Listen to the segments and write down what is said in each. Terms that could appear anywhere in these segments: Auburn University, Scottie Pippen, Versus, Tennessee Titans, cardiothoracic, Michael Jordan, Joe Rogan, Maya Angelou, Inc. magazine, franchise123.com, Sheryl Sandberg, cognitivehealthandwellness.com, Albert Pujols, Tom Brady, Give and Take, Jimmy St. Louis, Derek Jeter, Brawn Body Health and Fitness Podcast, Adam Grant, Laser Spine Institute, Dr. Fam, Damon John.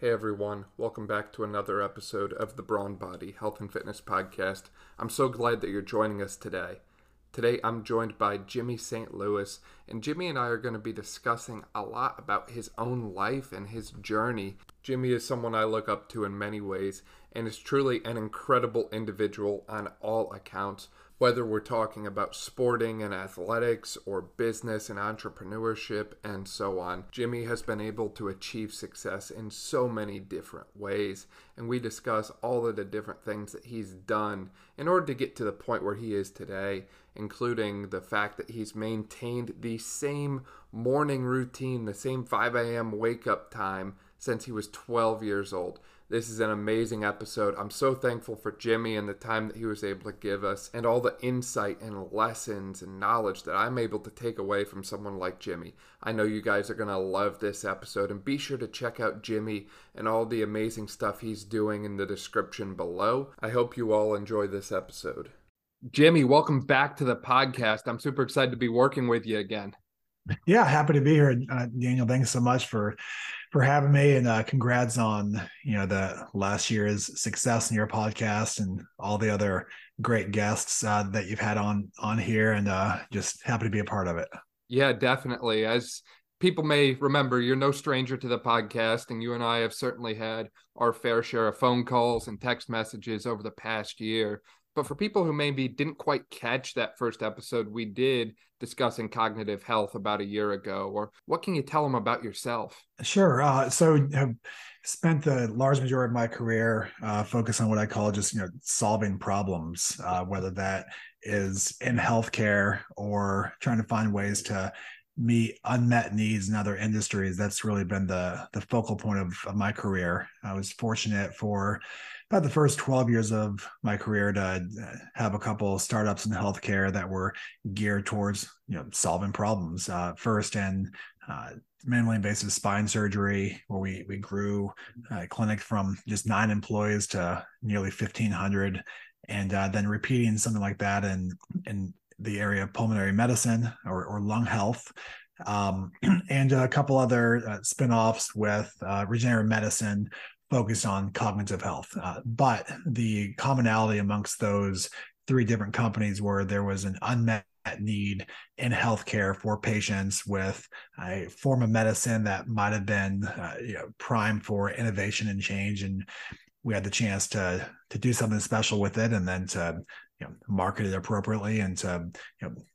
Hey everyone, welcome back to another episode of the Brawn Body Health and Fitness Podcast. I'm so glad that you're joining us today. Today I'm joined by Jimmy St. Louis, and Jimmy and I are going to be discussing a lot about his own life and his journey. Jimmy is someone I look up to in many ways, and is truly an incredible individual on all accounts. Whether we're talking about sporting and athletics or business and entrepreneurship and so on, Jimmy has been able to achieve success in so many different ways. And we discuss all of the different things that he's done in order to get to the point where he is today, including the fact that he's maintained the same morning routine, the same 5 a.m. wake up time since he was 12 years old. This is an amazing episode. I'm so thankful for Jimmy and the time that he was able to give us and all the insight and lessons and knowledge that I'm able to take away from someone like Jimmy. I know you guys are going to love this episode, and be sure to check out Jimmy and all the amazing stuff he's doing in the description below. I hope you all enjoy this episode. Jimmy, welcome back to the podcast. I'm super excited to be working with you again. Yeah, happy to be here. Daniel, thanks so much for having me, and congrats on, the last year's success in your podcast and all the other great guests that you've had on here, and just happy to be a part of it. Yeah, definitely. As people may remember, you're no stranger to the podcast, and you and I have certainly had our fair share of phone calls and text messages over the past year. But for people who maybe didn't quite catch that first episode we did discussing cognitive health about a year ago, or what can you tell them about yourself? Sure. So I've spent the large majority of my career focused on what I call just, solving problems, whether that is in healthcare or trying to find ways to meet unmet needs in other industries. That's really been the focal point of my career. I was fortunate for about the first 12 years of my career to have a couple of startups in healthcare that were geared towards, solving problems. First in minimally invasive spine surgery, where we grew a clinic from just 9 employees to nearly 1,500, and then repeating something like that in the area of pulmonary medicine or lung health. And a couple other spinoffs with regenerative medicine, focused on cognitive health. But the commonality amongst those 3 different companies were there was an unmet need in healthcare for patients with a form of medicine that might have been primed for innovation and change. And we had the chance to do something special with it, and then to market it appropriately, and to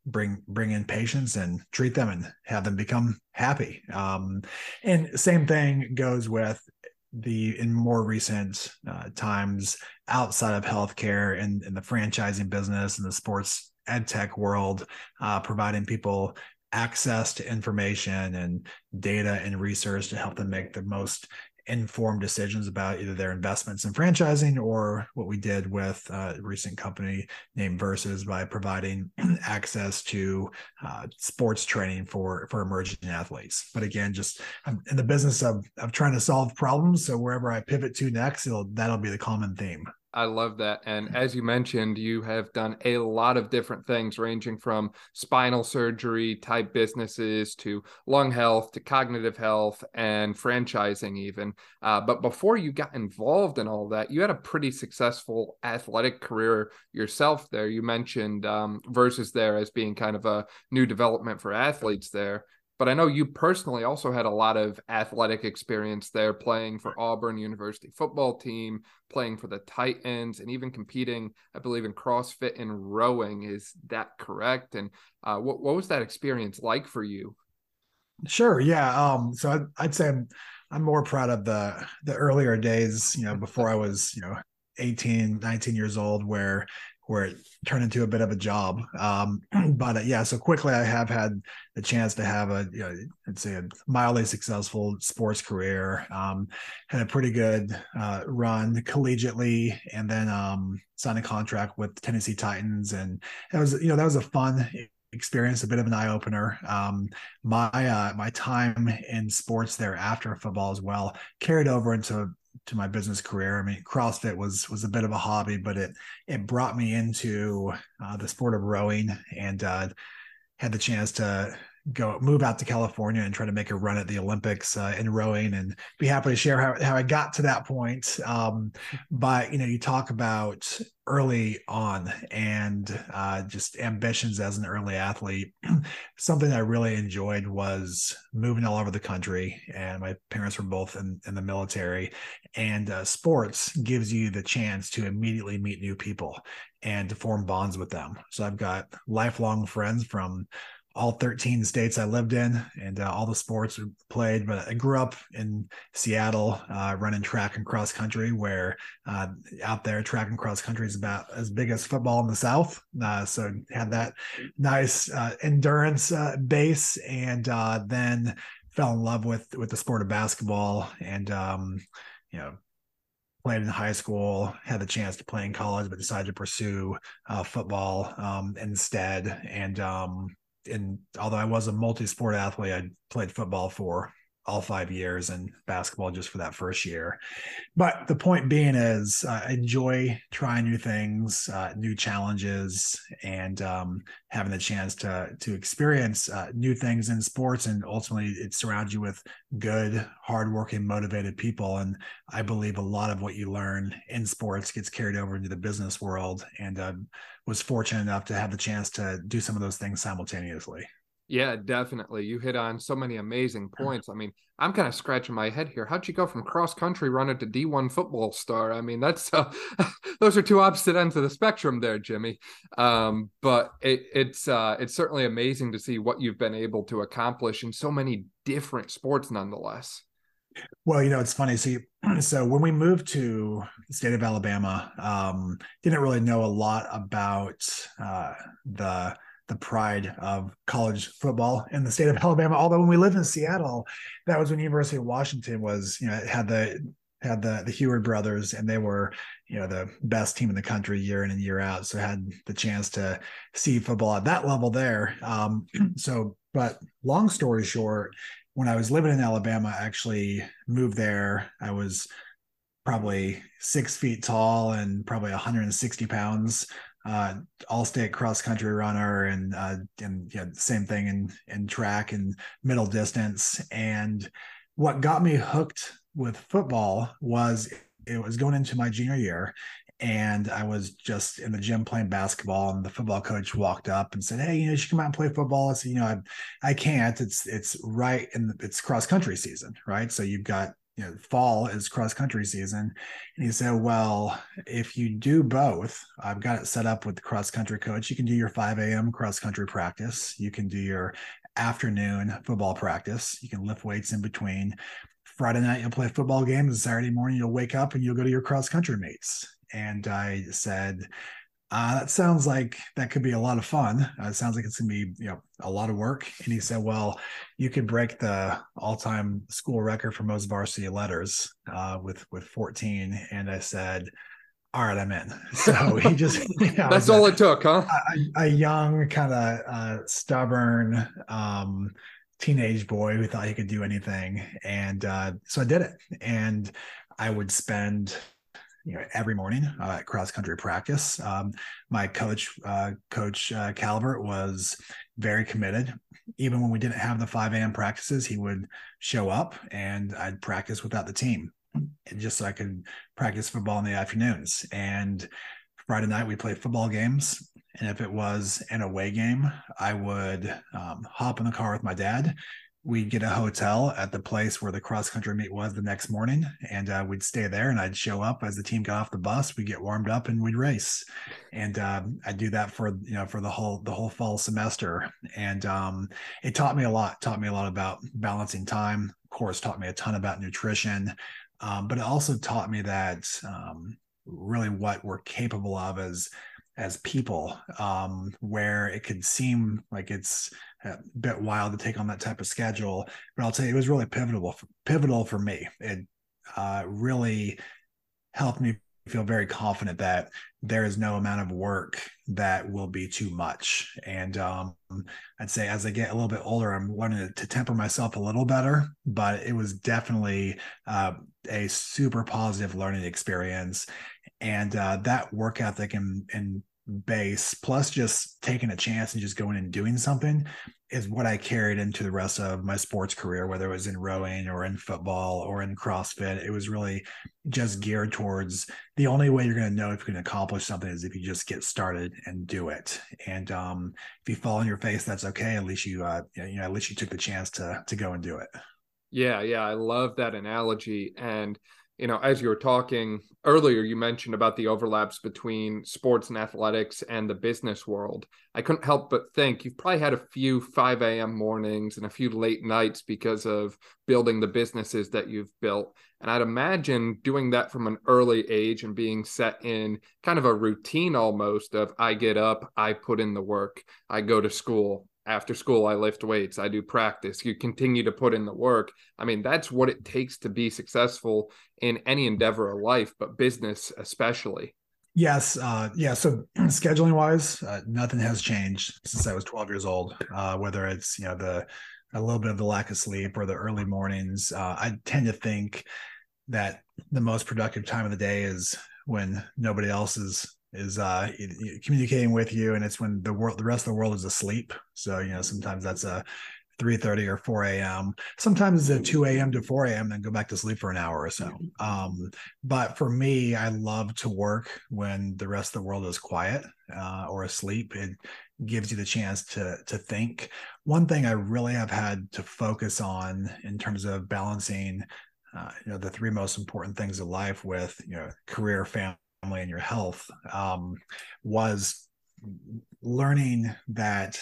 bring in patients and treat them and have them become happy. And same thing goes with in more recent times outside of healthcare and in the franchising business and the sports ed tech world, providing people access to information and data and research to help them make the most informed decisions about either their investments in franchising or what we did with a recent company named Versus by providing access to sports training for emerging athletes. But again, just I'm in the business of trying to solve problems. So wherever I pivot to next, that'll be the common theme. I love that. And as you mentioned, you have done a lot of different things, ranging from spinal surgery type businesses to lung health, to cognitive health, and franchising even. But before you got involved in all that, you had a pretty successful athletic career yourself there. You mentioned Versus there as being kind of a new development for athletes there. But I know you personally also had a lot of athletic experience there, playing for Auburn University football team, playing for the Titans, and even competing, I believe, in CrossFit and rowing. Is that correct? And what was that experience like for you? Sure. Yeah. So I'd say I'm more proud of the earlier days, before I was, 18, 19 years old, where it turned into a bit of a job. So quickly I have had the chance to have a, I'd say a mildly successful sports career, had a pretty good run collegiately, and then signed a contract with the Tennessee Titans. And that was, that was a fun experience, a bit of an eye-opener. My time in sports thereafter, football as well, carried over into my business career. I mean, CrossFit was a bit of a hobby, but it brought me into the sport of rowing, and had the chance to move out to California and try to make a run at the Olympics in rowing, and be happy to share how I got to that point. But, you know, you talk about early on and just ambitions as an early athlete. Something I really enjoyed was moving all over the country, and my parents were both in the military, and sports gives you the chance to immediately meet new people and to form bonds with them. So I've got lifelong friends from all 13 states I lived in, and all the sports were played. But I grew up in Seattle, running track and cross country, where out there track and cross country is about as big as football in the South. So had that nice endurance base, and then fell in love with the sport of basketball, and you know, played in high school, had the chance to play in college, but decided to pursue football instead. And although I was a multi-sport athlete, I played football for all 5 years and basketball just for that first year. But the point being is I enjoy trying new things, new challenges, and having the chance to experience new things in sports. And ultimately, it surrounds you with good, hardworking, motivated people. And I believe a lot of what you learn in sports gets carried over into the business world. And I was fortunate enough to have the chance to do some of those things simultaneously. Yeah, definitely. You hit on so many amazing points. I mean, I'm kind of scratching my head here. How'd you go from cross country runner to D1 football star? I mean, that's those are two opposite ends of the spectrum there, Jimmy. But it's certainly amazing to see what you've been able to accomplish in so many different sports, nonetheless. Well, you know, it's funny. So when we moved to the state of Alabama, didn't really know a lot about the pride of college football in the state of Alabama. Although when we lived in Seattle, that was when University of Washington was, you know, had the Heward brothers, and they were, you know, the best team in the country year in and year out. So I had the chance to see football at that level there. But long story short, when I was living in Alabama, I actually moved there. I was probably 6 feet tall and probably 160 pounds. All-state cross-country runner, and yeah, same thing in track and middle distance. And what got me hooked with football was it was going into my junior year, and I was just in the gym playing basketball, and the football coach walked up and said, "Hey, you know, you should come out and play football." I said, "You know, I can't. It's right, and it's cross-country season, right? So you've got, you know, fall is cross-country season." And he said, "Well, if you do both, I've got it set up with the cross-country coach. You can do your 5 a.m. cross-country practice. You can do your afternoon football practice. You can lift weights in between. Friday night, you'll play football games. And Saturday morning, you'll wake up and you'll go to your cross-country meets." And I said, "That sounds like that could be a lot of fun. It sounds like it's going to be, you know, a lot of work." And he said, "Well, you could break the all-time school record for most varsity letters with 14. And I said, "All right, I'm in." So he just, you know, that's all it took, huh? A young, kind of stubborn teenage boy who thought he could do anything. And so I did it. And I would spend, you know, every morning at cross-country practice. My coach, Coach Calvert, was very committed. Even when we didn't have the 5 a.m. practices, he would show up and I'd practice without the team, and just so I could practice football in the afternoons. And Friday night, we played football games. And if it was an away game, I would hop in the car with my dad. We'd get a hotel at the place where the cross-country meet was the next morning, and we'd stay there, and I'd show up as the team got off the bus. We'd get warmed up and we'd race. And I'd do that for, you know, for the whole fall semester. And it taught me a lot about balancing time. Of course, taught me a ton about nutrition, but it also taught me that really what we're capable of as people, where it could seem like it's a bit wild to take on that type of schedule, but I'll tell you, it was really pivotal for me. It really helped me feel very confident that there is no amount of work that will be too much. And I'd say as I get a little bit older, I'm learning to temper myself a little better, but it was definitely a super positive learning experience. And that work ethic and base, plus just taking a chance and just going and doing something, is what I carried into the rest of my sports career, whether it was in rowing or in football or in CrossFit. It was really just geared towards the only way you're going to know if you can accomplish something is if you just get started and do it. And if you fall on your face, that's okay. At least you, at least you took the chance to go and do it. Yeah. Yeah. I love that analogy. And, you know, as you were talking earlier, you mentioned about the overlaps between sports and athletics and the business world. I couldn't help but think you've probably had a few 5 a.m. mornings and a few late nights because of building the businesses that you've built. And I'd imagine doing that from an early age and being set in kind of a routine almost of I get up, I put in the work, I go to school. After school, I lift weights, I do practice, you continue to put in the work. I mean, that's what it takes to be successful in any endeavor of life, but business especially. Yes. Yeah. So scheduling wise, nothing has changed since I was 12 years old, whether it's, a little bit of the lack of sleep or the early mornings. I tend to think that the most productive time of the day is when nobody else is communicating with you, and it's when the rest of the world is asleep. So sometimes that's a 3:30 or 4 a.m. Sometimes it's a 2 a.m. to 4 a.m. Then go back to sleep for an hour or so. But for me, I love to work when the rest of the world is quiet or asleep. It gives you the chance to think. One thing I really have had to focus on in terms of balancing, the three most important things in life with career, family and your health, was learning that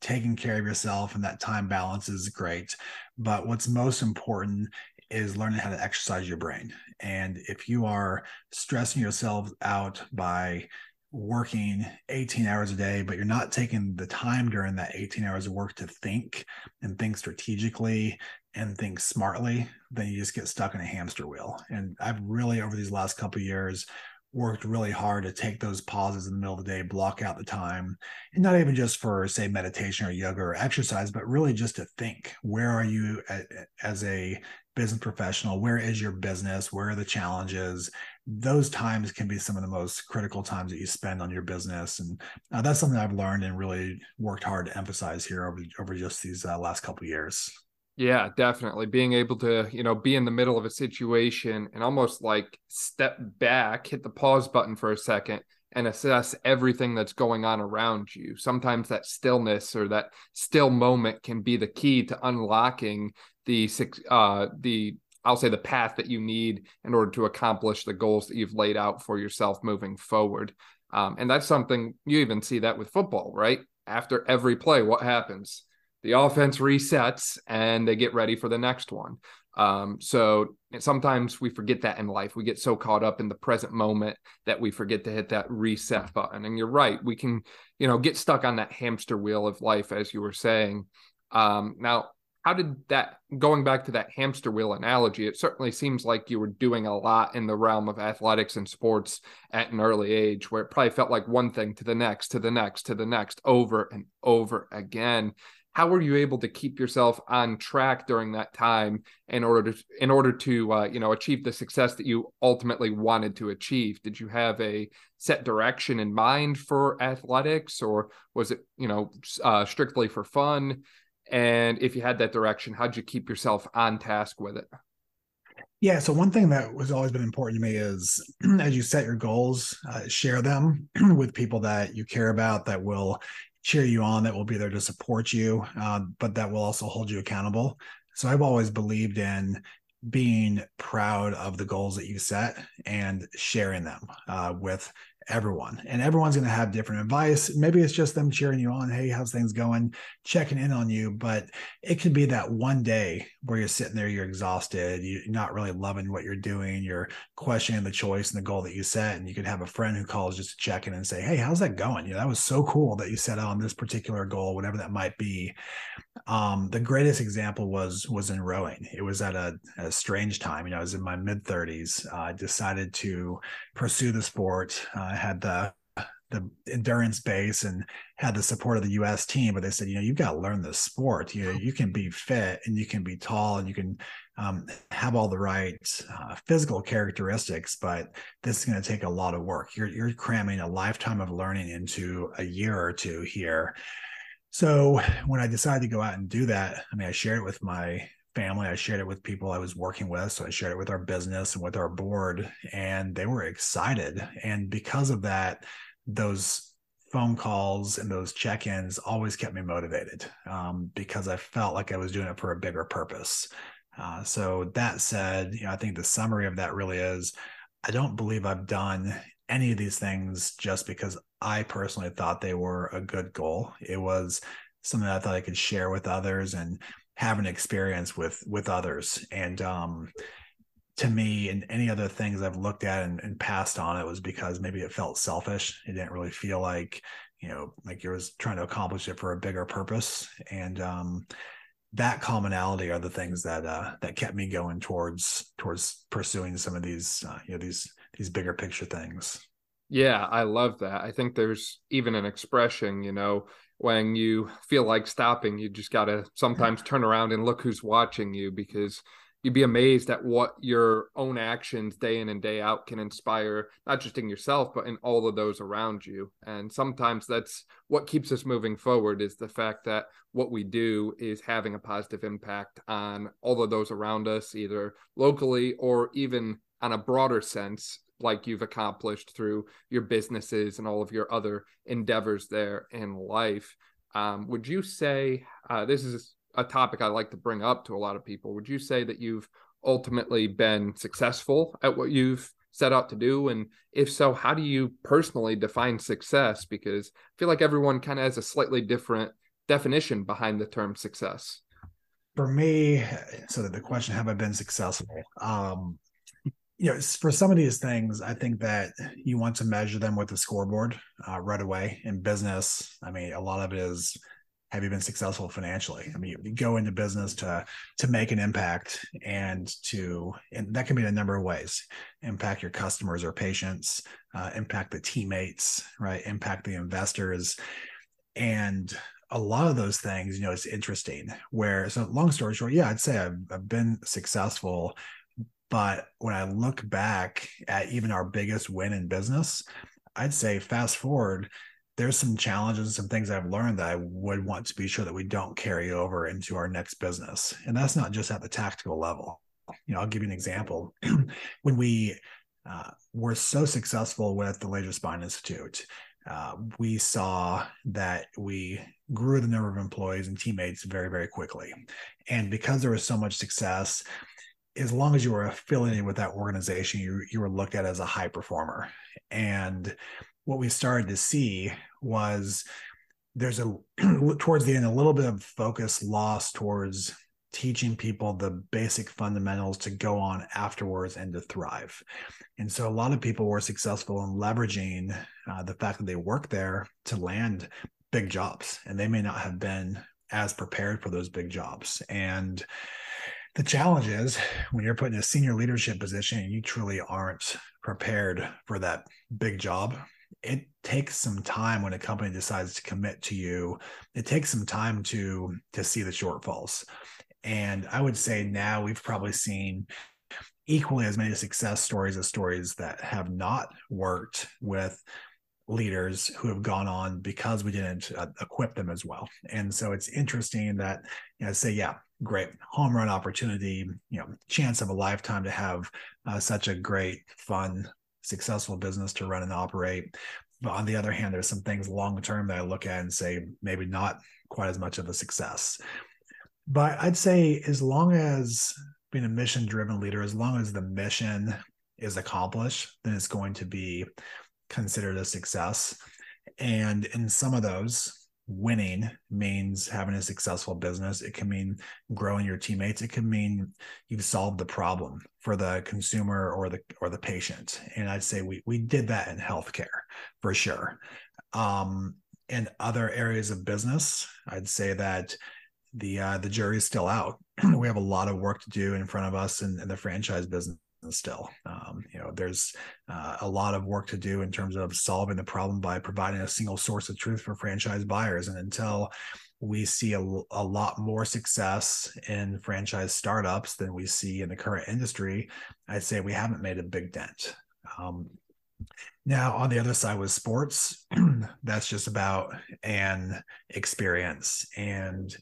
taking care of yourself and that time balance is great. But what's most important is learning how to exercise your brain. And if you are stressing yourself out by working 18 hours a day, but you're not taking the time during that 18 hours of work to think and think strategically and think smartly, then you just get stuck in a hamster wheel. And I've really, over these last couple of years, worked really hard to take those pauses in the middle of the day, block out the time, and not even just for, say, meditation or yoga or exercise, but really just to think, where are you as a business professional? Where is your business? Where are the challenges? Those times can be some of the most critical times that you spend on your business. And that's something I've learned and really worked hard to emphasize here over just these last couple of years. Yeah, definitely. Being able to, be in the middle of a situation and almost like step back, hit the pause button for a second and assess everything that's going on around you. Sometimes that stillness or that still moment can be the key to unlocking the path that you need in order to accomplish the goals that you've laid out for yourself moving forward. And that's something you even see that with football, right? After every play, what happens? The offense resets and they get ready for the next one. So sometimes we forget that in life. We get so caught up in the present moment that we forget to hit that reset button. And you're right. We can, get stuck on that hamster wheel of life, as you were saying. Now, how did that, going back to that hamster wheel analogy, it certainly seems like you were doing a lot in the realm of athletics and sports at an early age, where it probably felt like one thing to the next, to the next, to the next, over and over again. How were you able to keep yourself on track during that time in order to achieve the success that you ultimately wanted to achieve? Did you have a set direction in mind for athletics, or was it, strictly for fun? And if you had that direction, how'd you keep yourself on task with it? Yeah. So one thing that has always been important to me is, as you set your goals, share them with people that you care about, that will cheer you on, that will be there to support you, but that will also hold you accountable. So I've always believed in being proud of the goals that you set and sharing them with everyone. And everyone's going to have different advice. Maybe it's just them cheering you on. Hey, how's things going? Checking in on you. But it could be that one day where you're sitting there, you're exhausted, you're not really loving what you're doing, you're questioning the choice and the goal that you set. And you could have a friend who calls just to check in and say, hey, how's that going? That was so cool that you set on this particular goal, whatever that might be. The greatest example was in rowing. It was at a strange time. I was in my mid 30s, I decided to pursue the sport. I had the the endurance base and had the support of the U.S. team, but they said, you know, you've got to learn this sport. You can be fit and you can be tall and you can have all the right physical characteristics, but this is going to take a lot of work. You're cramming a lifetime of learning into a year or two here. So when I decided to go out and do that, I mean, I shared it with my family. I shared it with people I was working with. So I shared it with our business and with our board, and they were excited. And because of that, those phone calls and those check-ins always kept me motivated because I felt like I was doing it for a bigger purpose. So that said, you know, I think the summary of that really is, I don't believe I've done any of these things just because I personally thought they were a good goal. It was something that I thought I could share with others and have an experience with others. And to me, and any other things I've looked at and passed on, it was because maybe it felt selfish. It didn't really feel like, you know, like you were trying to accomplish it for a bigger purpose. And that commonality are the things that that kept me going towards pursuing some of these these bigger picture things. Yeah, I love that. I think there's even an expression, you know, when you feel like stopping, you just got to sometimes turn around and look who's watching you, because you'd be amazed at what your own actions day in and day out can inspire, not just in yourself, but in all of those around you. And sometimes that's what keeps us moving forward, is the fact that what we do is having a positive impact on all of those around us, either locally or even on a broader sense, like you've accomplished through your businesses and all of your other endeavors there in life. Would you say, this is a topic I like to bring up to a lot of people, would you say that you've ultimately been successful at what you've set out to do? And if so, how do you personally define success? Because I feel like everyone kind of has a slightly different definition behind the term success. For me, so the question, have I been successful? You know, for some of these things, I think that you want to measure them with the scoreboard right away. In business, I mean, a lot of it is, have you been successful financially? I mean, you go into business to make an impact, and that can be in a number of ways. Impact your customers or patients, impact the teammates, right? Impact the investors. And a lot of those things, you know, it's interesting where, so long story short, yeah, I'd say I've been successful. But when I look back at even our biggest win in business, I'd say fast forward, there's some challenges, some things I've learned that I would want to be sure that we don't carry over into our next business. And that's not just at the tactical level. You know, I'll give you an example. When we were so successful with the Laser Spine Institute, we saw that we grew the number of employees and teammates very, very quickly. And because there was so much success, as long as you were affiliated with that organization, you were looked at as a high performer. And what we started to see was there's towards the end, a little bit of focus lost towards teaching people the basic fundamentals to go on afterwards and to thrive. And so a lot of people were successful in leveraging the fact that they worked there to land big jobs, and they may not have been as prepared for those big jobs. And the challenge is when you're put in a senior leadership position and you truly aren't prepared for that big job, it takes some time when a company decides to commit to you. It takes some time to see the shortfalls. And I would say now we've probably seen equally as many success stories as stories that have not worked with leaders who have gone on because we didn't equip them as well. And so it's interesting that, you know, say, yeah, great home run opportunity, you know, chance of a lifetime to have such a great, fun, successful business to run and operate. But on the other hand, there's some things long-term that I look at and say, maybe not quite as much of a success. But I'd say as long as being a mission-driven leader, as long as the mission is accomplished, then it's going to be considered a success. And in some of those, winning means having a successful business. It can mean growing your teammates. It can mean you've solved the problem for the consumer or the patient. And I'd say we did that in healthcare for sure. In other areas of business, I'd say that the jury's still out. We have a lot of work to do in front of us in the franchise business still. You know, There's a lot of work to do in terms of solving the problem by providing a single source of truth for franchise buyers. And until we see a lot more success in franchise startups than we see in the current industry, I'd say we haven't made a big dent. Now, on the other side with sports, that's just about an experience. And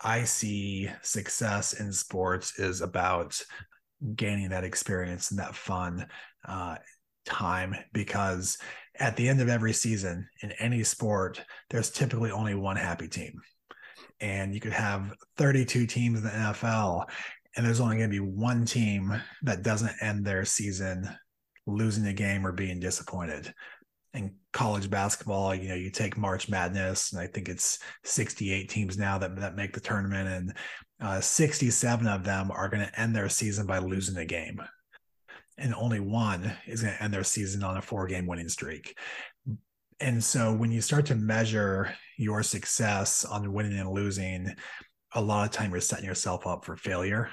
I see success in sports is about gaining that experience and that fun time, because at the end of every season in any sport, there's typically only one happy team. And you could have 32 teams in the NFL, and there's only going to be one team that doesn't end their season losing a game or being disappointed. In college basketball, you know, you take March Madness, and I think it's 68 teams now that make the tournament, and 67 of them are going to end their season by losing a game. And only one is going to end their season on a 4-game winning streak. And so when you start to measure your success on winning and losing, a lot of time you're setting yourself up for failure.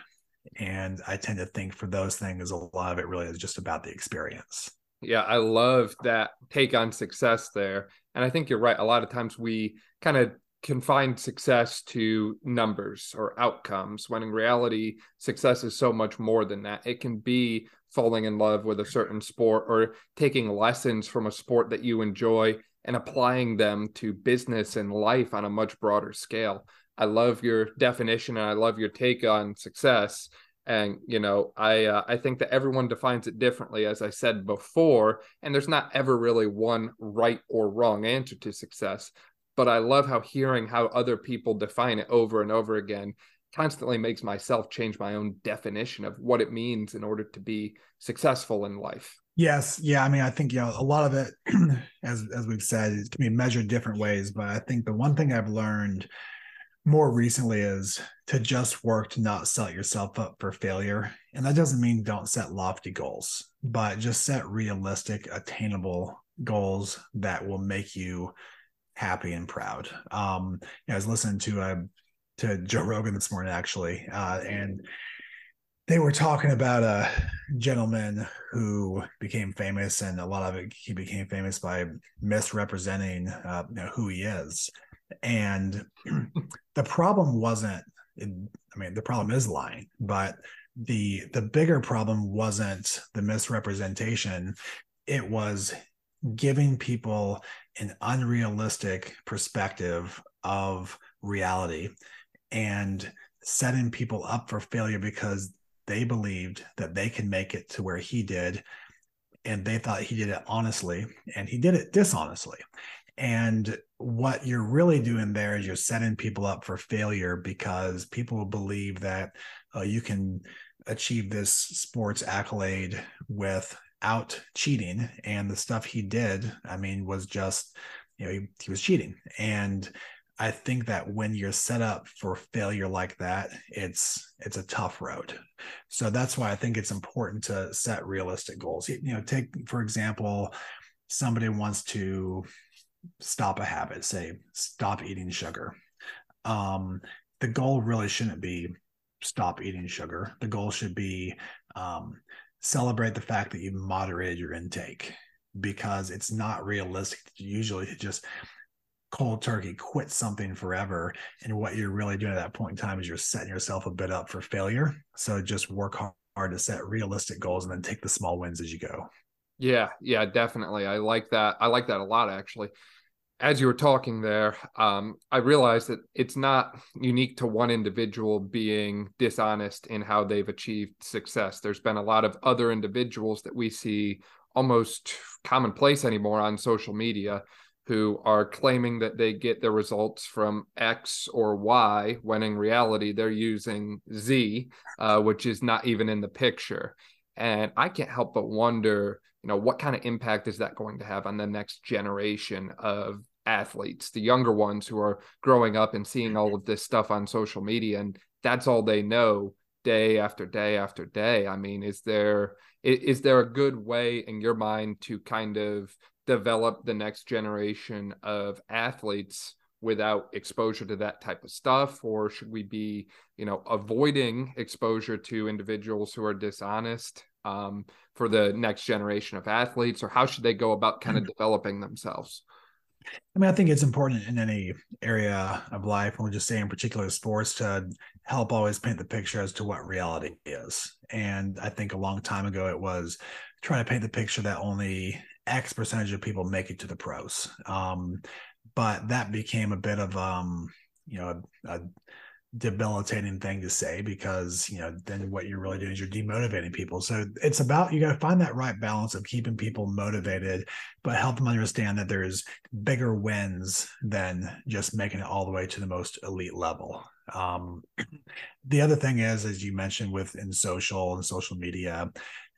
And I tend to think for those things, a lot of it really is just about the experience. Yeah, I love that take on success there. And I think you're right. A lot of times we kind of confine success to numbers or outcomes, when in reality, success is so much more than that. It can be falling in love with a certain sport or taking lessons from a sport that you enjoy and applying them to business and life on a much broader scale. I love your definition, and I love your take on success. And, you know, I think that everyone defines it differently, as I said before, and there's not ever really one right or wrong answer to success. But I love how hearing how other people define it over and over again constantly makes myself change my own definition of what it means in order to be successful in life. Yes. Yeah. I mean, I think, you know, a lot of it, as we've said, it can be measured different ways. But I think the one thing I've learned more recently is to just work to not set yourself up for failure. And that doesn't mean don't set lofty goals, but just set realistic, attainable goals that will make you happy and proud. I was listening to Joe Rogan this morning, actually, and they were talking about a gentleman who became famous, and a lot of it, he became famous by misrepresenting who he is. And the problem wasn't, I mean, the problem is lying, but the bigger problem wasn't the misrepresentation. It was giving people an unrealistic perspective of reality and setting people up for failure because they believed that they could make it to where he did. And they thought he did it honestly, and he did it dishonestly. And what you're really doing there is you're setting people up for failure, because people believe that you can achieve this sports accolade without cheating. And the stuff he did, I mean, was just, you know, he was cheating. And I think that when you're set up for failure like that, it's a tough road. So that's why I think it's important to set realistic goals. You know, take, for example, somebody wants to stop a habit, say, stop eating sugar. The goal really shouldn't be stop eating sugar. The goal should be celebrate the fact that you've moderated your intake, because it's not realistic usually to just cold turkey quit something forever. And what you're really doing at that point in time is you're setting yourself a bit up for failure. So just work hard to set realistic goals and then take the small wins as you go. Yeah, definitely. I like that. I like that a lot, actually. As you were talking there, I realized that it's not unique to one individual being dishonest in how they've achieved success. There's been a lot of other individuals that we see almost commonplace anymore on social media who are claiming that they get their results from X or Y, when in reality, they're using Z, which is not even in the picture. And I can't help but wonder, you know, what kind of impact is that going to have on the next generation of athletes, the younger ones who are growing up and seeing all of this stuff on social media, and that's all they know day after day after day. I mean, is there a good way in your mind to kind of develop the next generation of athletes without exposure to that type of stuff? Or should we be, you know, avoiding exposure to individuals who are dishonest? for the next generation of athletes, or how should they go about kind of developing themselves? I mean, I think it's important in any area of life, and we just say in particular sports, to help always paint the picture as to what reality is. And I think a long time ago, it was trying to paint the picture that only X percentage of people make it to the pros. But that became a bit of, a debilitating thing to say, because, you know, then what you're really doing is you're demotivating people. So it's about, you got to find that right balance of keeping people motivated, but help them understand that there's bigger wins than just making it all the way to the most elite level. The other thing is, as you mentioned, within social and social media,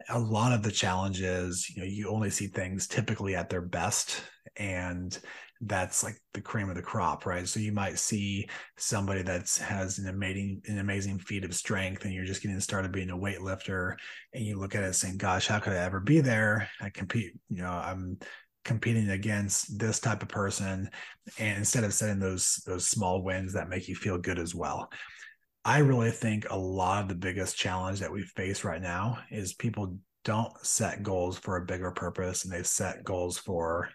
a lot of the challenges, you know, you only see things typically at their best, and that's like the cream of the crop, right? So you might see somebody that has an amazing feat of strength, and you're just getting started being a weightlifter, and you look at it saying, gosh, how could I ever be there? I compete, you know, I'm competing against this type of person. And instead of setting those small wins that make you feel good as well. I really think a lot of the biggest challenge that we face right now is people don't set goals for a bigger purpose, and they set goals for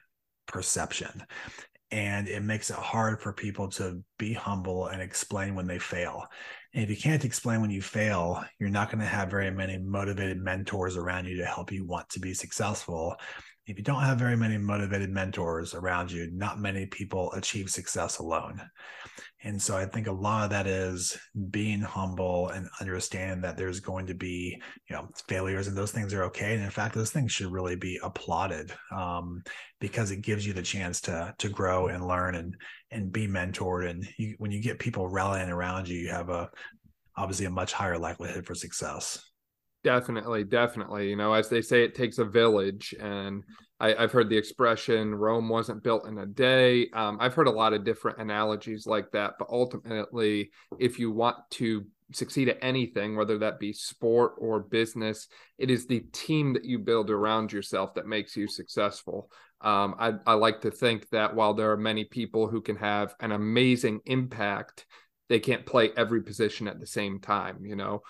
perception. And it makes it hard for people to be humble and explain when they fail. And if you can't explain when you fail, you're not going to have very many motivated mentors around you to help you want to be successful. If you don't have very many motivated mentors around you, not many people achieve success alone. And so I think a lot of that is being humble and understanding that there's going to be, you know, failures, and those things are okay. And in fact, those things should really be applauded, because it gives you the chance to grow and learn and be mentored. And you, when you get people rallying around you, you have obviously a much higher likelihood for success. Definitely. You know, as they say, it takes a village. And I've heard the expression, Rome wasn't built in a day. I've heard a lot of different analogies like that. But ultimately, if you want to succeed at anything, whether that be sport or business, it is the team that you build around yourself that makes you successful. I like to think that while there are many people who can have an amazing impact, they can't play every position at the same time. You know,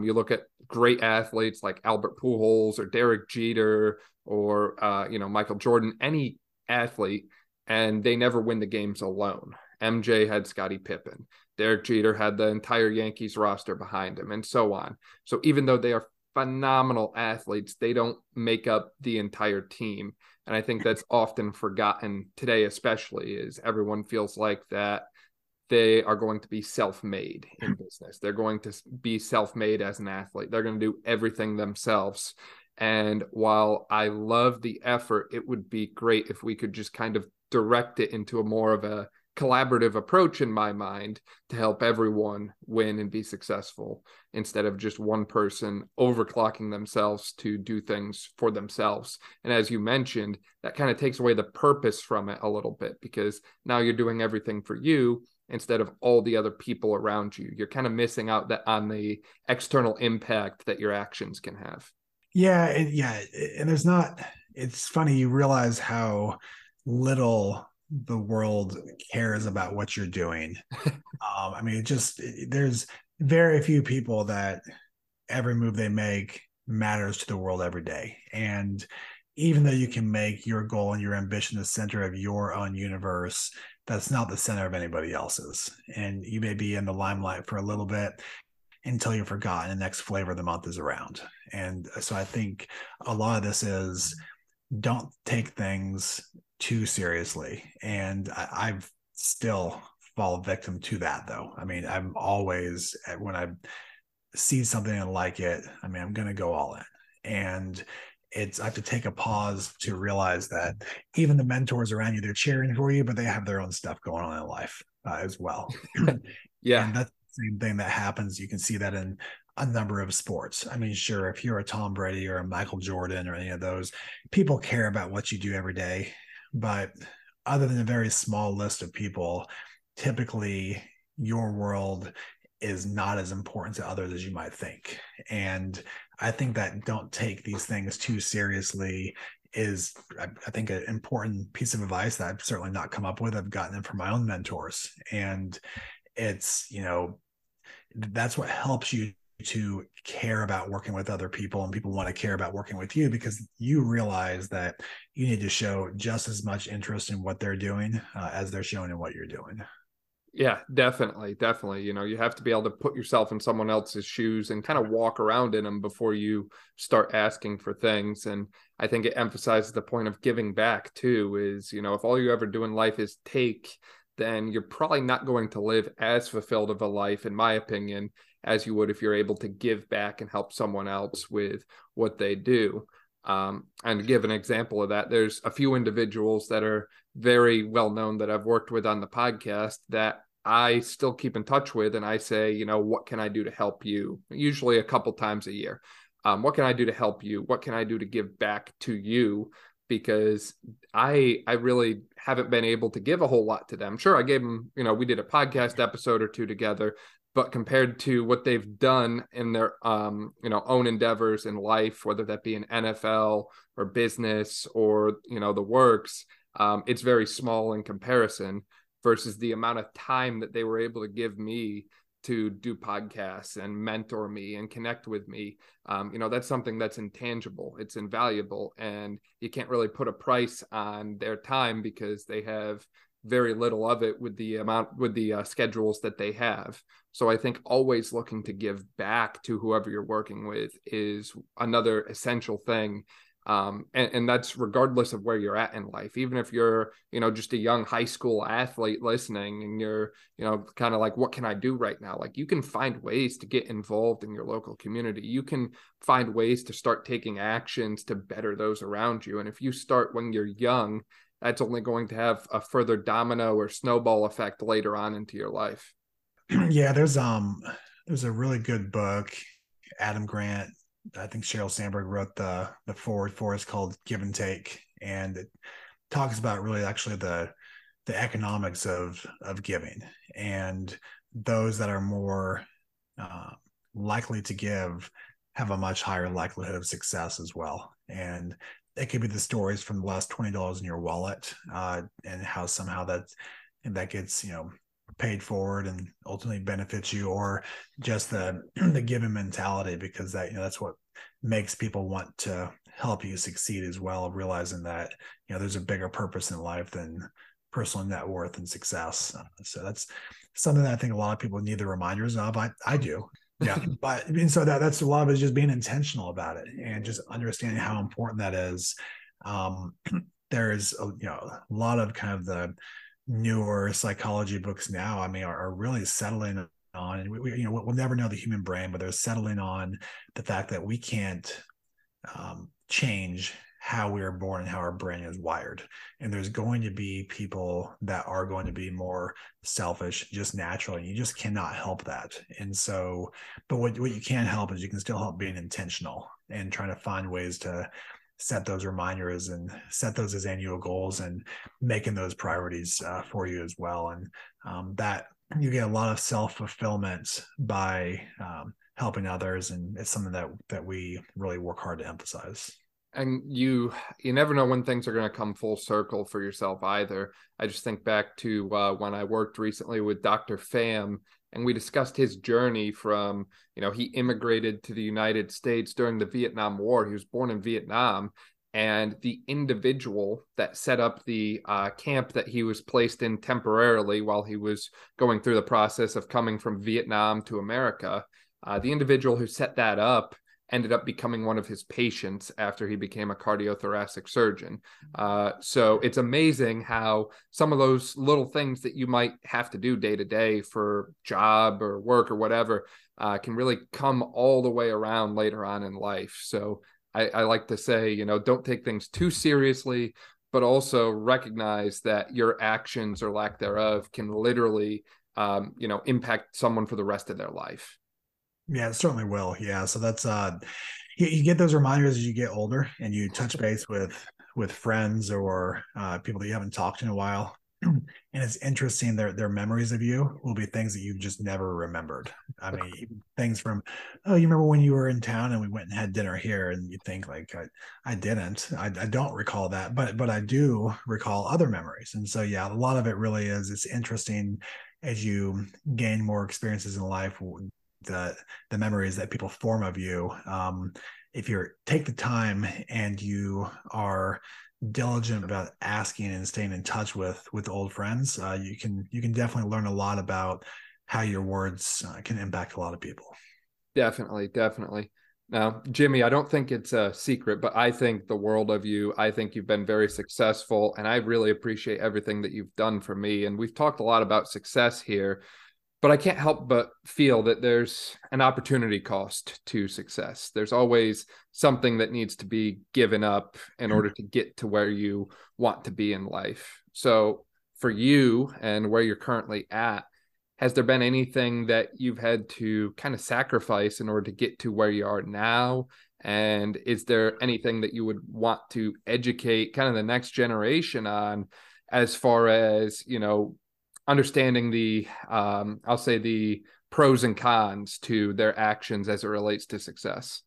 you look at great athletes like Albert Pujols or Derek Jeter or, Michael Jordan, any athlete, and they never win the games alone. MJ had Scottie Pippen. Derek Jeter had the entire Yankees roster behind him, and so on. So even though they are phenomenal athletes, they don't make up the entire team. And I think that's often forgotten today, especially, is everyone feels like that they are going to be self-made in business. They're going to be self-made as an athlete. They're going to do everything themselves. And while I love the effort, it would be great if we could just kind of direct it into a more of a collaborative approach, in my mind, to help everyone win and be successful, instead of just one person overclocking themselves to do things for themselves. And as you mentioned, that kind of takes away the purpose from it a little bit, because now you're doing everything for you instead of all the other people around you. You're kind of missing out on the external impact that your actions can have. Yeah. And there's not, it's funny, you realize how little the world cares about what you're doing. There's very few people that every move they make matters to the world every day. And even though you can make your goal and your ambition the center of your own universe, that's not the center of anybody else's. And you may be in the limelight for a little bit until you're forgotten and the next flavor of the month is around. And so I think a lot of this is, don't take things too seriously. And I've still fall victim to that, though. I mean, I'm always, when I see something and like it, I mean, I'm going to go all in. And I have to take a pause to realize that even the mentors around you, they're cheering for you, but they have their own stuff going on in life as well. Yeah. And that's the same thing that happens. You can see that in a number of sports. I mean, sure, if you're a Tom Brady or a Michael Jordan or any of those, people care about what you do every day. But other than a very small list of people, typically your world is not as important to others as you might think. And I think that don't take these things too seriously is, I think, an important piece of advice that I've certainly not come up with. I've gotten it from my own mentors. And it's, you know, that's what helps you to care about working with other people, and people want to care about working with you because you realize that you need to show just as much interest in what they're doing as they're showing in what you're doing. Yeah, definitely. Definitely. You know, you have to be able to put yourself in someone else's shoes and kind of walk around in them before you start asking for things. And I think it emphasizes the point of giving back too, is, you know, if all you ever do in life is take, then you're probably not going to live as fulfilled of a life, in my opinion, as you would if you're able to give back and help someone else with what they do. And to give an example of that, there's a few individuals that are very well known that I've worked with on the podcast that I still keep in touch with. And I say, you know, what can I do to help you? Usually a couple times a year. What can I do to help you? What can I do to give back to you? Because I really haven't been able to give a whole lot to them. Sure, I gave them, you know, we did a podcast episode or two together, but compared to what they've done in their, you know, own endeavors in life, whether that be in NFL or business or, you know, the works, it's very small in comparison versus the amount of time that they were able to give me to do podcasts and mentor me and connect with me. You know, that's something that's intangible. It's invaluable. And you can't really put a price on their time because they have very little of it with the amount, with the schedules that they have. So I think always looking to give back to whoever you're working with is another essential thing. And that's regardless of where you're at in life. Even if you're, you know, just a young high school athlete listening and you're, you know, kind of like, what can I do right now? Like, you can find ways to get involved in your local community. You can find ways to start taking actions to better those around you. And if you start when you're young, that's only going to have a further domino or snowball effect later on into your life. Yeah, there's a really good book, Adam Grant. I think Sheryl Sandberg wrote the forward for it's called Give and Take, and it talks about really actually the economics of giving, and those that are more likely to give have a much higher likelihood of success as well. And it could be the stories from the last $20 in your wallet and how somehow that gets, you know, paid forward and ultimately benefits you, or just the given mentality, because that, you know, that's what makes people want to help you succeed as well, realizing that, you know, there's a bigger purpose in life than personal net worth and success. So that's something that I think a lot of people need the reminders of. I do. Yeah. But and so that's a lot of it, is just being intentional about it and just understanding how important that is. There is a, you know, a lot of kind of the newer psychology books now, I mean, are really settling on, and we, you know, we'll never know the human brain, but they're settling on the fact that we can't change how we are born and how our brain is wired. And there's going to be people that are going to be more selfish just naturally. You just cannot help that. And so, but what you can help is you can still help being intentional and trying to find ways to set those reminders and set those as annual goals and making those priorities for you as well. And that you get a lot of self-fulfillment by helping others. And it's something that we really work hard to emphasize. And you never know when things are going to come full circle for yourself either. I just think back to when I worked recently with Dr. Fam, and we discussed his journey from, you know, he immigrated to the United States during the Vietnam War. He was born in Vietnam. And the individual that set up the camp that he was placed in temporarily while he was going through the process of coming from Vietnam to America, the individual who set that up ended up becoming one of his patients after he became a cardiothoracic surgeon. So it's amazing how some of those little things that you might have to do day to day for job or work or whatever can really come all the way around later on in life. So I like to say, you know, don't take things too seriously, but also recognize that your actions or lack thereof can literally, you know, impact someone for the rest of their life. Yeah, it certainly will. Yeah. So that's, you get those reminders as you get older and you touch base with friends or people that you haven't talked to in a while. And it's interesting, their memories of you will be things that you've just never remembered. I mean, things from, oh, you remember when you were in town and we went and had dinner here, and you think like, I didn't, I don't recall that, but I do recall other memories. And so, yeah, a lot of it really is, it's interesting as you gain more experiences in life, the memories that people form of you. If you take the time and you are diligent about asking and staying in touch with old friends, you can definitely learn a lot about how your words can impact a lot of people. Definitely. Now, Jimmy, I don't think it's a secret, but I think the world of you. I think you've been very successful, and I really appreciate everything that you've done for me. And we've talked a lot about success here, but I can't help but feel that there's an opportunity cost to success. There's always something that needs to be given up in order to get to where you want to be in life. So for you and where you're currently at, has there been anything that you've had to kind of sacrifice in order to get to where you are now? And is there anything that you would want to educate kind of the next generation on, as far as, you know, understanding the, I'll say the pros and cons to their actions as it relates to success?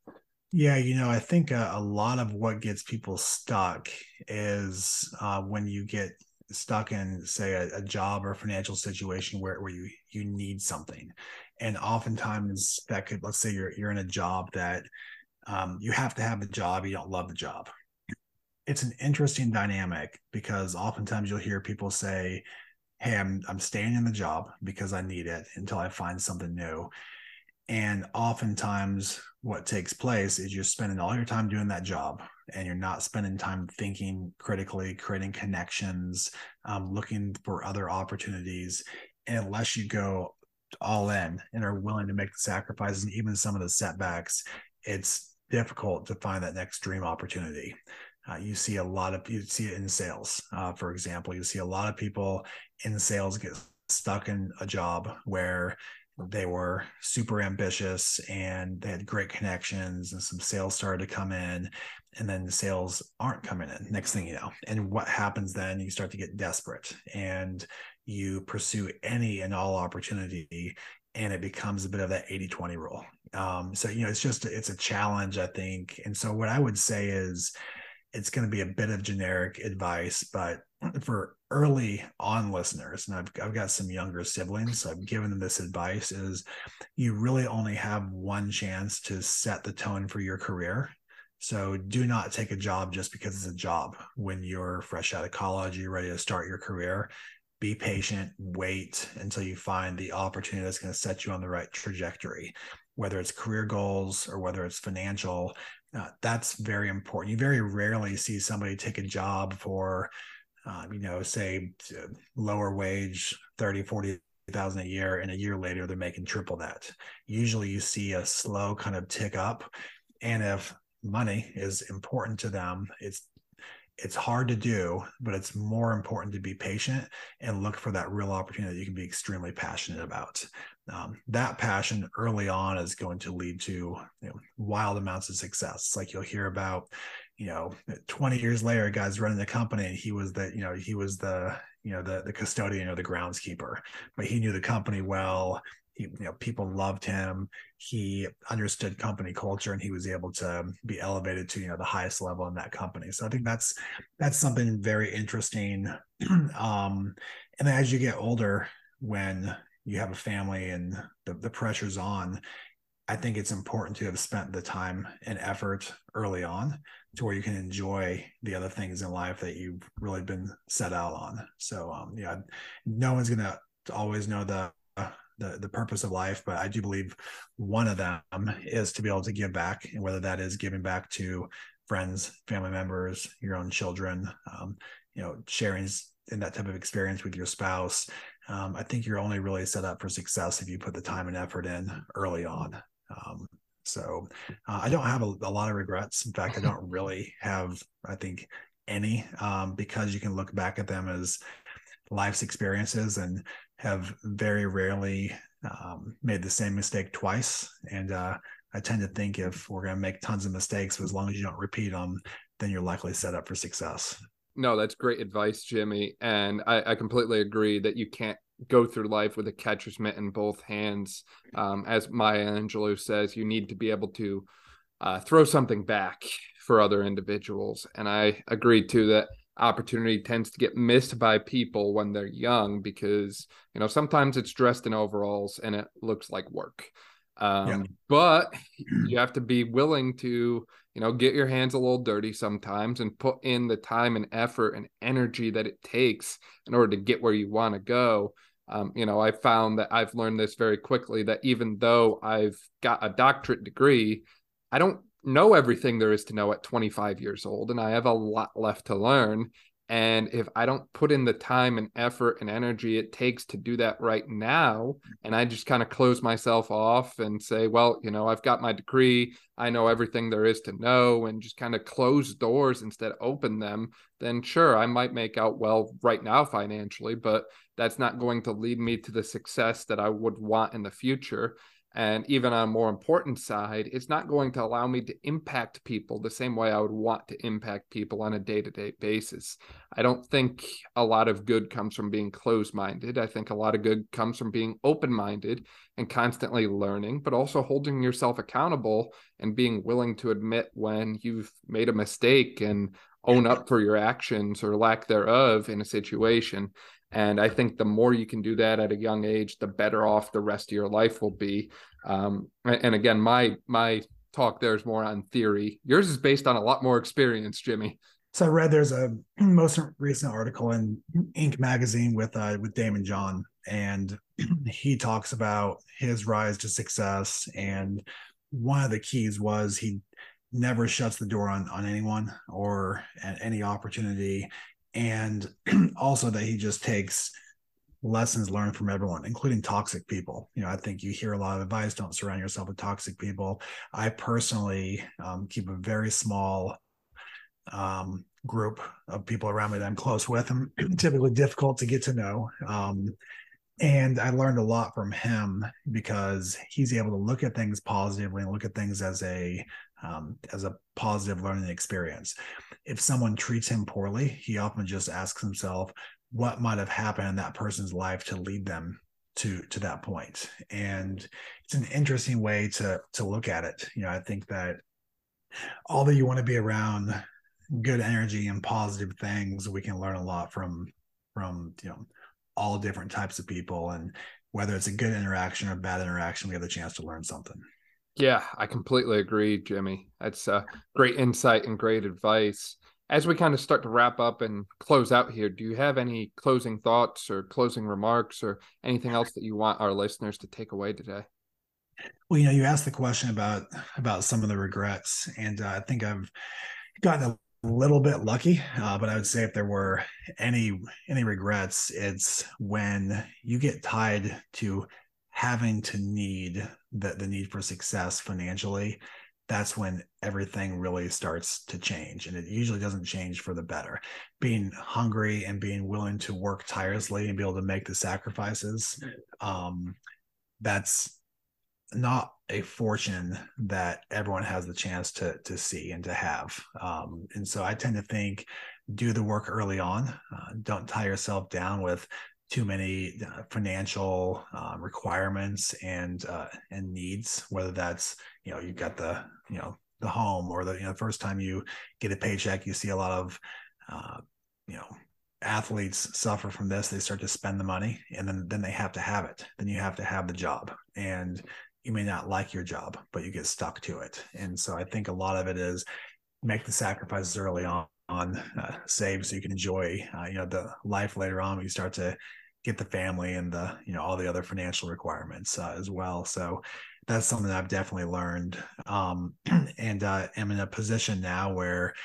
Yeah, you know, I think a lot of what gets people stuck is when you get stuck in, say, a job or financial situation where you need something. And oftentimes that could, let's say you're in a job that you have to have a job, you don't love the job. It's an interesting dynamic because oftentimes you'll hear people say, hey, I'm staying in the job because I need it until I find something new. And oftentimes what takes place is you're spending all your time doing that job and you're not spending time thinking critically, creating connections, looking for other opportunities. And unless you go all in and are willing to make the sacrifices and even some of the setbacks, it's difficult to find that next dream opportunity. You see it in sales. For example, you see a lot of people in sales get stuck in a job where they were super ambitious and they had great connections and some sales started to come in, and then the sales aren't coming in, next thing you know. And what happens then? You start to get desperate and you pursue any and all opportunity, and it becomes a bit of that 80-20 rule. So, you know, it's a challenge, I think. And so what I would say is it's going to be a bit of generic advice, but for early on listeners, and I've got some younger siblings, so I've given them this advice, is you really only have one chance to set the tone for your career. So do not take a job just because it's a job. When you're fresh out of college, you're ready to start your career, be patient, wait until you find the opportunity that's going to set you on the right trajectory, whether it's career goals or whether it's financial. That's very important. You very rarely see somebody take a job for, say lower wage, $30,000-$40,000 a year, and a year later they're making triple that. Usually you see a slow kind of tick up, and if money is important to them, it's hard to do, but it's more important to be patient and look for that real opportunity that you can be extremely passionate about. That passion early on is going to lead to wild amounts of success. Like you'll hear about, 20 years later, a guy's running the company and he was the custodian or the groundskeeper, but he knew the company well. People loved him. He understood company culture, and he was able to be elevated to, the highest level in that company. So I think that's something very interesting. And then as you get older, when you have a family and the pressure's on, I think it's important to have spent the time and effort early on to where you can enjoy the other things in life that you've really been set out on. So, no one's going to always know the purpose of life, but I do believe one of them is to be able to give back, and whether that is giving back to friends, family members, your own children, sharing in that type of experience with your spouse. I think you're only really set up for success if you put the time and effort in early on. I don't have a lot of regrets. In fact, I don't really have, I think, any, because you can look back at them as life's experiences and have very rarely made the same mistake twice. And I tend to think if we're going to make tons of mistakes, but as long as you don't repeat them, then you're likely set up for success. No, that's great advice, Jimmy. And I completely agree that you can't go through life with a catcher's mitt in both hands. As Maya Angelou says, you need to be able to throw something back for other individuals. And I agree too that opportunity tends to get missed by people when they're young because, sometimes it's dressed in overalls and it looks like work. But you have to be willing to, you know, get your hands a little dirty sometimes and put in the time and effort and energy that it takes in order to get where you want to go. You know, I found that I've learned this very quickly, that even though I've got a doctorate degree, I don't know everything there is to know at 25 years old, and I have a lot left to learn. And if I don't put in the time and effort and energy it takes to do that right now, and I just kind of close myself off and say, well, you know, I've got my degree, I know everything there is to know, and just kind of close doors instead of open them, then sure, I might make out well right now financially, but that's not going to lead me to the success that I would want in the future. And even on a more important side, it's not going to allow me to impact people the same way I would want to impact people on a day-to-day basis. I don't think a lot of good comes from being closed-minded. I think a lot of good comes from being open-minded and constantly learning, but also holding yourself accountable and being willing to admit when you've made a mistake and own up for your actions or lack thereof in a situation. And I think the more you can do that at a young age, the better off the rest of your life will be. And again, my talk there is more on theory. Yours is based on a lot more experience, Jimmy. So I read there's a most recent article in Inc. magazine with Damon John, and he talks about his rise to success. And one of the keys was he never shuts the door on anyone or at any opportunity. And also that he just takes lessons learned from everyone, including toxic people. You know, I think you hear a lot of advice, don't surround yourself with toxic people. I personally keep a very small group of people around me that I'm close with. I'm typically difficult to get to know. And I learned a lot from him because he's able to look at things positively and look at things as a positive learning experience. If someone treats him poorly, he often just asks himself what might have happened in that person's life to lead them to that point. And it's an interesting way to look at it. You know, I think that although you want to be around good energy and positive things, we can learn a lot from you know, all different types of people, and whether it's a good interaction or a bad interaction, we have the chance to learn something. Yeah, I completely agree, Jimmy. That's great insight and great advice. As we kind of start to wrap up and close out here, do you have any closing thoughts or closing remarks or anything else that you want our listeners to take away today? Well, you know, you asked the question about some of the regrets, and I think I've gotten a little bit lucky, but I would say if there were any regrets, it's when you get tied to having to need the need for success financially. That's when everything really starts to change, and it usually doesn't change for the better. Being hungry and being willing to work tirelessly and be able to make the sacrifices, that's not a fortune that everyone has the chance to see and to have. And so I tend to think, do the work early on. Don't tie yourself down with too many financial requirements and needs, whether that's, you know, you've got the home, or the, you know, first time you get a paycheck, you see a lot of, you know, athletes suffer from this. They start to spend the money, and then they have to have it. Then you have to have the job, and you may not like your job, but you get stuck to it. And so I think a lot of it is make the sacrifices early on, save so you can enjoy, you know, the life later on when you start to get the family and the, you know, all the other financial requirements as well. So that's something that I've definitely learned. And I'm in a position now where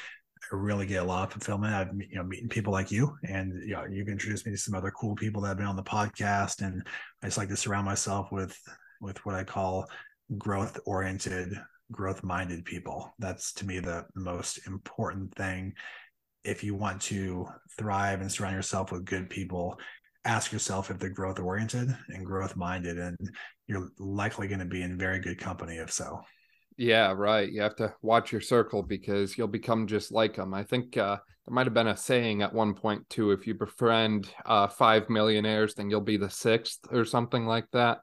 I really get a lot of fulfillment. I've, you know, meeting people like you, and, you know, you've introduced me to some other cool people that have been on the podcast. And I just like to surround myself with what I call growth-oriented, growth-minded people. That's, to me, the most important thing. If you want to thrive and surround yourself with good people, ask yourself if they're growth-oriented and growth-minded, and you're likely going to be in very good company if so. Yeah, right. You have to watch your circle, because you'll become just like them. I think there might have been a saying at one point too, if you befriend 5 millionaires, then you'll be the 6th or something like that.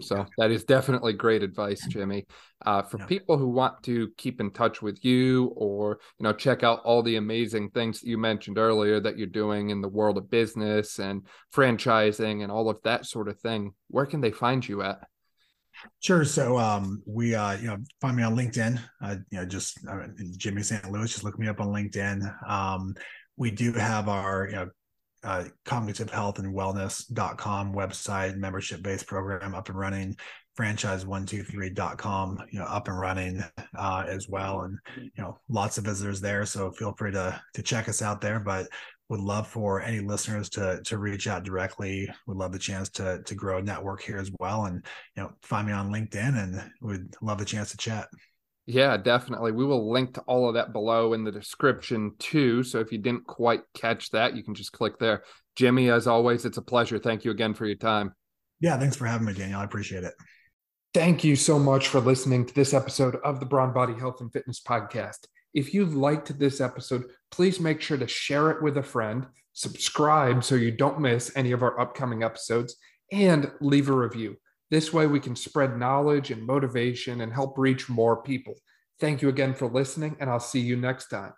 So that is definitely great advice, Jimmy. For people who want to keep in touch with you, or, you know, check out all the amazing things that you mentioned earlier that you're doing in the world of business and franchising and all of that sort of thing, where can they find you at? Sure. So we, find me on LinkedIn, Jimmy St. Louis, just look me up on LinkedIn. We do have our, cognitivehealthandwellness.com website, membership-based program up and running, franchise123.com, up and running as well. And, lots of visitors there. So feel free to check us out there, but would love for any listeners to reach out directly. Would love the chance to grow a network here as well. And, find me on LinkedIn and would love the chance to chat. Yeah, definitely. We will link to all of that below in the description too. So if you didn't quite catch that, you can just click there. Jimmy, as always, it's a pleasure. Thank you again for your time. Yeah, thanks for having me, Daniel. I appreciate it. Thank you so much for listening to this episode of the Brawn Body Health and Fitness Podcast. If you liked this episode, please make sure to share it with a friend, subscribe so you don't miss any of our upcoming episodes, and leave a review. This way we can spread knowledge and motivation and help reach more people. Thank you again for listening, and I'll see you next time.